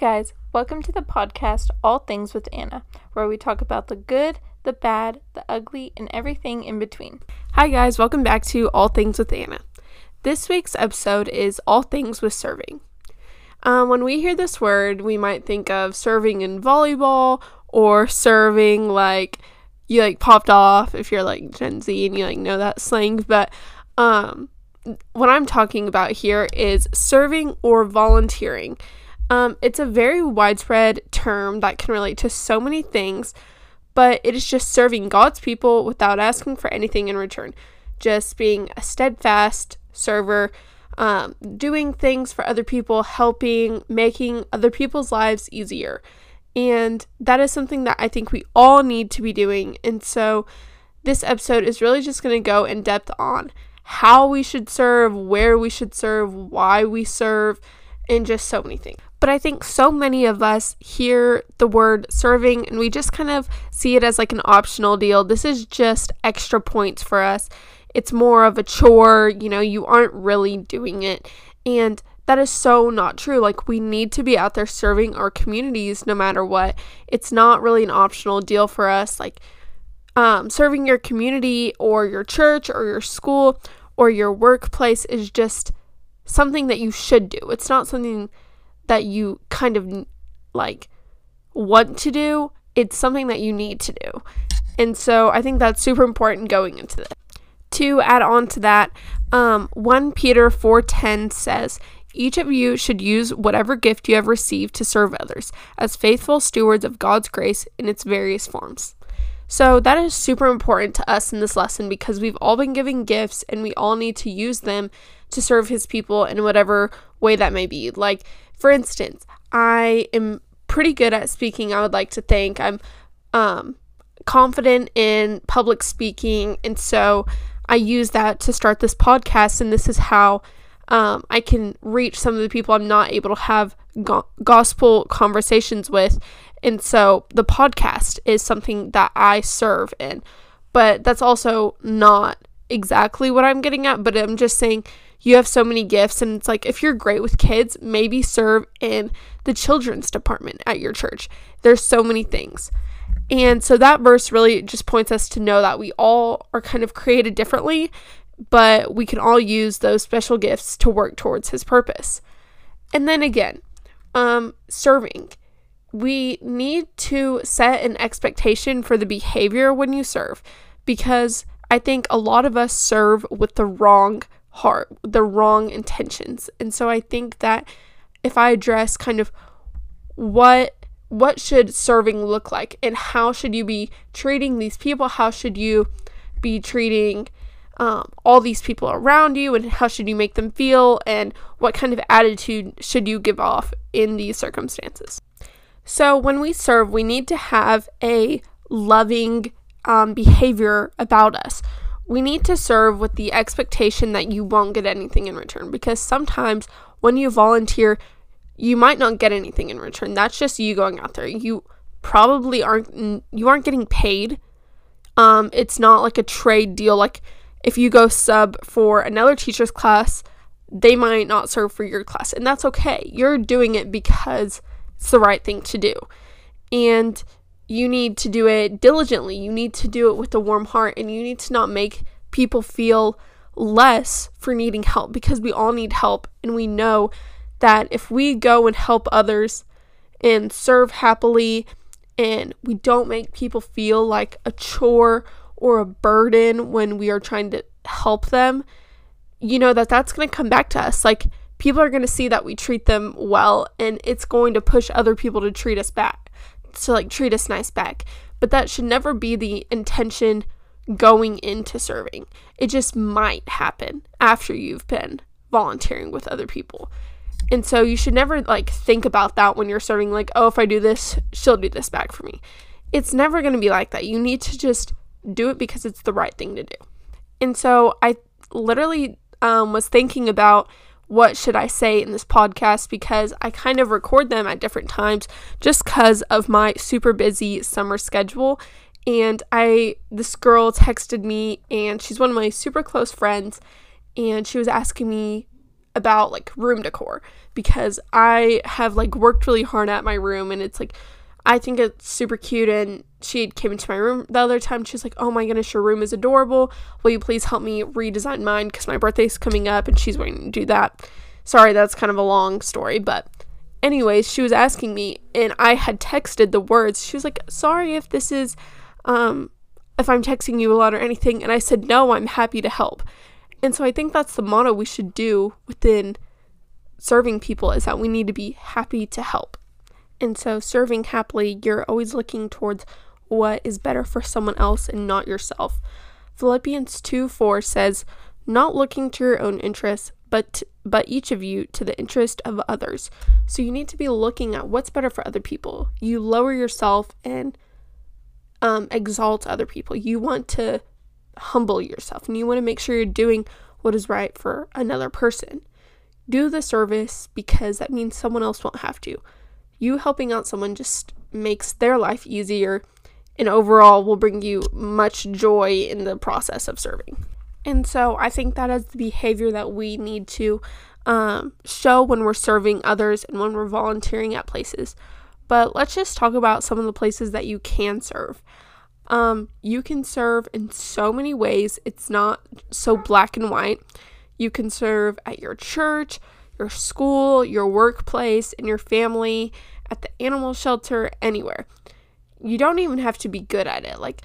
guys, welcome to the podcast All Things with Anna, where we talk about the good, the bad, the ugly, and everything in between. Hi guys, welcome back to All Things with Anna. This week's episode is All Things with Serving. When we hear this word, we might think of serving in volleyball or serving like you like popped off if you're like Gen Z and you like know that slang, but what I'm talking about here is serving or volunteering. It's a very widespread term that can relate to so many things, but it is just serving God's people without asking for anything in return. Just being a steadfast server, doing things for other people, helping, making other people's lives easier. And that is something that I think we all need to be doing. And so this episode is really just going to go in depth on how we should serve, where we should serve, why we serve, and just so many things. But I think so many of us hear the word serving and we just kind of see it as like an optional deal. This is just extra points for us. It's more of a chore, you know, you aren't really doing it. And that is so not true. Like, we need to be out there serving our communities no matter what. It's not really an optional deal for us. Like, serving your community or your church or your school or your workplace is just something that you should do. It's not something that you kind of like want to do. It's something that you need to do. And so I think that's super important going into this. To add on to that, 1 Peter 4 10 says, "Each of you should use whatever gift you have received to serve others as faithful stewards of God's grace in its various forms." So that is super important to us in this lesson because we've all been given gifts and we all need to use them to serve his people in whatever way that may be. Like, for instance, I am pretty good at speaking, I would like to think. I'm confident in public speaking, and so I use that to start this podcast, and this is how I can reach some of the people I'm not able to have gospel conversations with, and so the podcast is something that I serve in, but that's also not exactly what I'm getting at, but I'm just saying you have so many gifts, and it's like, if you're great with kids, maybe serve in the children's department at your church. There's so many things. And so that verse really just points us to know that we all are kind of created differently, but we can all use those special gifts to work towards his purpose. And then again, serving. We need to set an expectation for the behavior when you serve, because I think a lot of us serve with the wrong heart, the wrong intentions. And so I think that if I address kind of what should serving look like and how should you be treating these people, how should you be treating all these people around you, and how should you make them feel, and what kind of attitude should you give off in these circumstances. So when we serve, we need to have a loving behavior about us. We need to serve with the expectation that you won't get anything in return, because sometimes when you volunteer, you might not get anything in return. That's just you going out there. You probably aren't getting paid. It's not like a trade deal. Like, if you go sub for another teacher's class, they might not serve for your class, and that's okay. You're doing it because it's the right thing to do, and you need to do it diligently. You need to do it with a warm heart, and you need to not make people feel less for needing help, because we all need help, and we know that if we go and help others and serve happily and we don't make people feel like a chore or a burden when we are trying to help them, you know that that's going to come back to us. Like, people are going to see that we treat them well, and it's going to push other people to treat us back. To like treat us nice back. But that should never be the intention going into serving. It just might happen after you've been volunteering with other people. And so you should never like think about that when you're serving, like, oh, if I do this, she'll do this back for me. It's never going to be like that. You need to just do it because it's the right thing to do. And so I literally was thinking about what should I say in this podcast, because I kind of record them at different times just because of my super busy summer schedule. And this girl texted me, and she's one of my super close friends, and she was asking me about like room decor, because I have like worked really hard at my room, and it's like I think it's super cute. And she came into my room the other time, she's like, oh my goodness, your room is adorable, will you please help me redesign mine because my birthday's coming up and she's waiting to do that. Sorry, that's kind of a long story, but anyways, she was asking me, and I had texted the words. She was like, sorry if this is if I'm texting you a lot or anything, and I said, no, I'm happy to help. And so I think that's the motto we should do within serving people, is that we need to be happy to help. And so serving happily, you're always looking towards what is better for someone else and not yourself. Philippians 2:4 says, not looking to your own interests, but each of you to the interest of others. So you need to be looking at what's better for other people. You lower yourself and exalt other people. You want to humble yourself, and you want to make sure you're doing what is right for another person. Do the service because that means someone else won't have to. You helping out someone just makes their life easier, and overall will bring you much joy in the process of serving. And so I think that is the behavior that we need to show when we're serving others and when we're volunteering at places. But let's just talk about some of the places that you can serve. You can serve in so many ways. It's not so black and white. You can serve at your church, your school, your workplace, in your family, at the animal shelter, anywhere. You don't even have to be good at it. Like,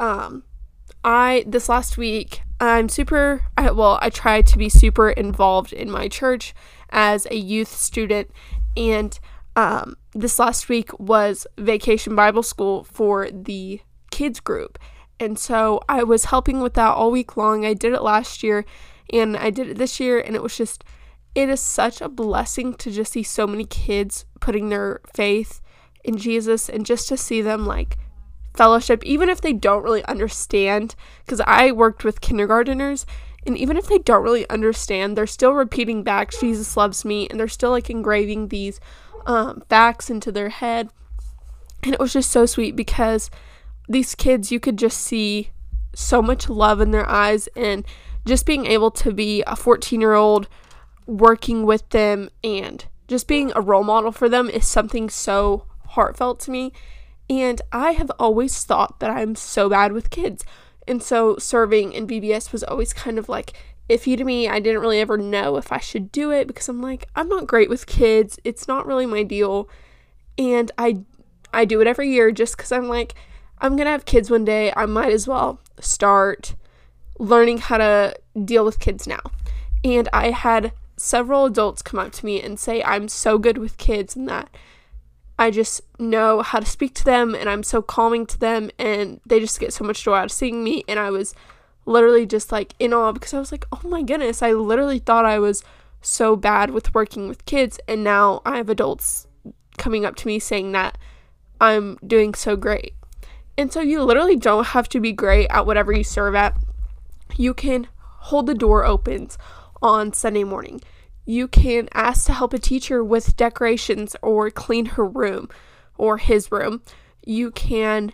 this last week, I tried to be super involved in my church as a youth student, and this last week was Vacation Bible School for the kids group. And so I was helping with that all week long. I did it last year and I did it this year, and it is such a blessing to just see so many kids putting their faith in Jesus, and just to see them like fellowship, even if they don't really understand, because I worked with kindergarteners, and even if they don't really understand, they're still repeating back, Jesus loves me, and they're still like engraving these facts into their head. And it was just so sweet, because these kids, you could just see so much love in their eyes, and just being able to be a 14-year-old working with them and just being a role model for them is something so heartfelt to me. And I have always thought that I'm so bad with kids, and so serving in VBS was always kind of like iffy to me. I didn't really ever know if I should do it, because I'm like, I'm not great with kids, it's not really my deal. And I do it every year just because I'm like, I'm going to have kids one day, I might as well start learning how to deal with kids now. And I had several adults come up to me and say I'm so good with kids, and that I just know how to speak to them, and I'm so calming to them, and they just get so much joy out of seeing me. And I was literally just like in awe, because I was like, oh my goodness, I literally thought I was so bad with working with kids, and now I have adults coming up to me saying that I'm doing so great. And so you literally don't have to be great at whatever you serve at. You can hold the door open on Sunday morning. You can ask to help a teacher with decorations or clean her room or his room. You can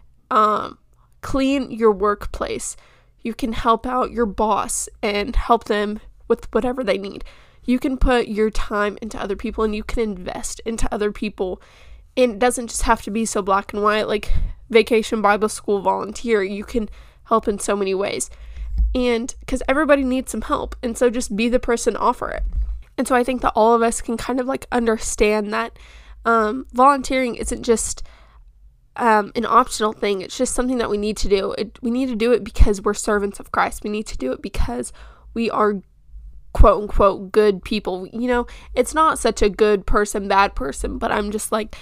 clean your workplace. You can help out your boss and help them with whatever they need. You can put your time into other people, and you can invest into other people. And it doesn't just have to be so black and white, like Vacation Bible School volunteer. You can help in so many ways, and because everybody needs some help, and so just be the person, offer it. And so I think that all of us can kind of like understand that volunteering isn't just an optional thing. It's just something that we need to do. We need to do it because we're servants of Christ. We need to do it because we are quote unquote good people. You know, it's not such a good person, bad person, but I'm just like,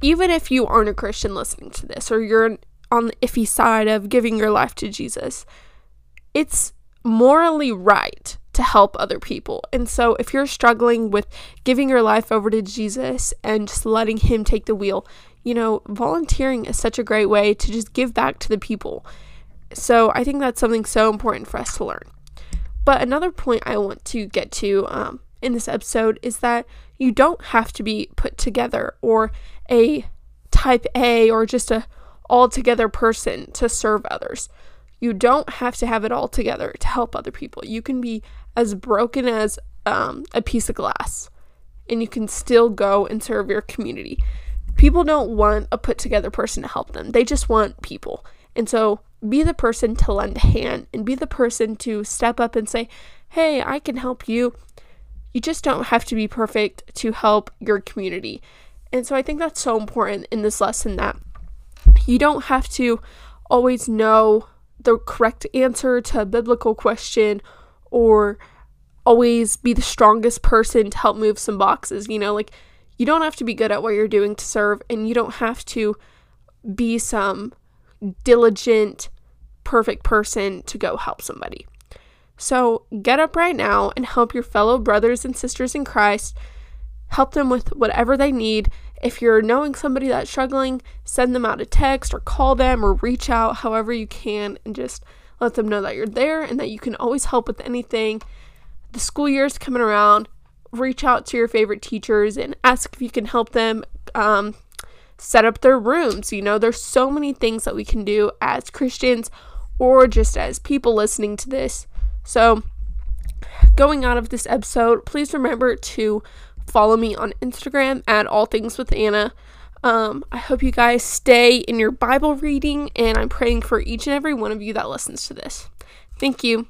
even if you aren't a Christian listening to this, or you're on the iffy side of giving your life to Jesus, it's morally right to help other people. And so if you're struggling with giving your life over to Jesus and just letting him take the wheel, you know, volunteering is such a great way to just give back to the people. So I think that's something so important for us to learn. But another point I want to get to in this episode is that you don't have to be put together or a type A or just a all-together person to serve others. You don't have to have it all together to help other people. You can be as broken as a piece of glass, and you can still go and serve your community. People don't want a put together person to help them. They just want people. And so be the person to lend a hand, and be the person to step up and say, hey, I can help you. You just don't have to be perfect to help your community. And so I think that's so important in this lesson, that you don't have to always know the correct answer to a biblical question or always be the strongest person to help move some boxes. You know, like, you don't have to be good at what you're doing to serve, and you don't have to be some diligent, perfect person to go help somebody. So get up right now and help your fellow brothers and sisters in Christ. Help them with whatever they need. If you're knowing somebody that's struggling, send them out a text or call them or reach out however you can, and just let them know that you're there and that you can always help with anything. The school year's coming around. Reach out to your favorite teachers and ask if you can help them set up their rooms. You know, there's so many things that we can do as Christians or just as people listening to this. So going out of this episode, please remember to follow me on Instagram at All Things with Anna. I hope you guys stay in your Bible reading, and I'm praying for each and every one of you that listens to this. Thank you.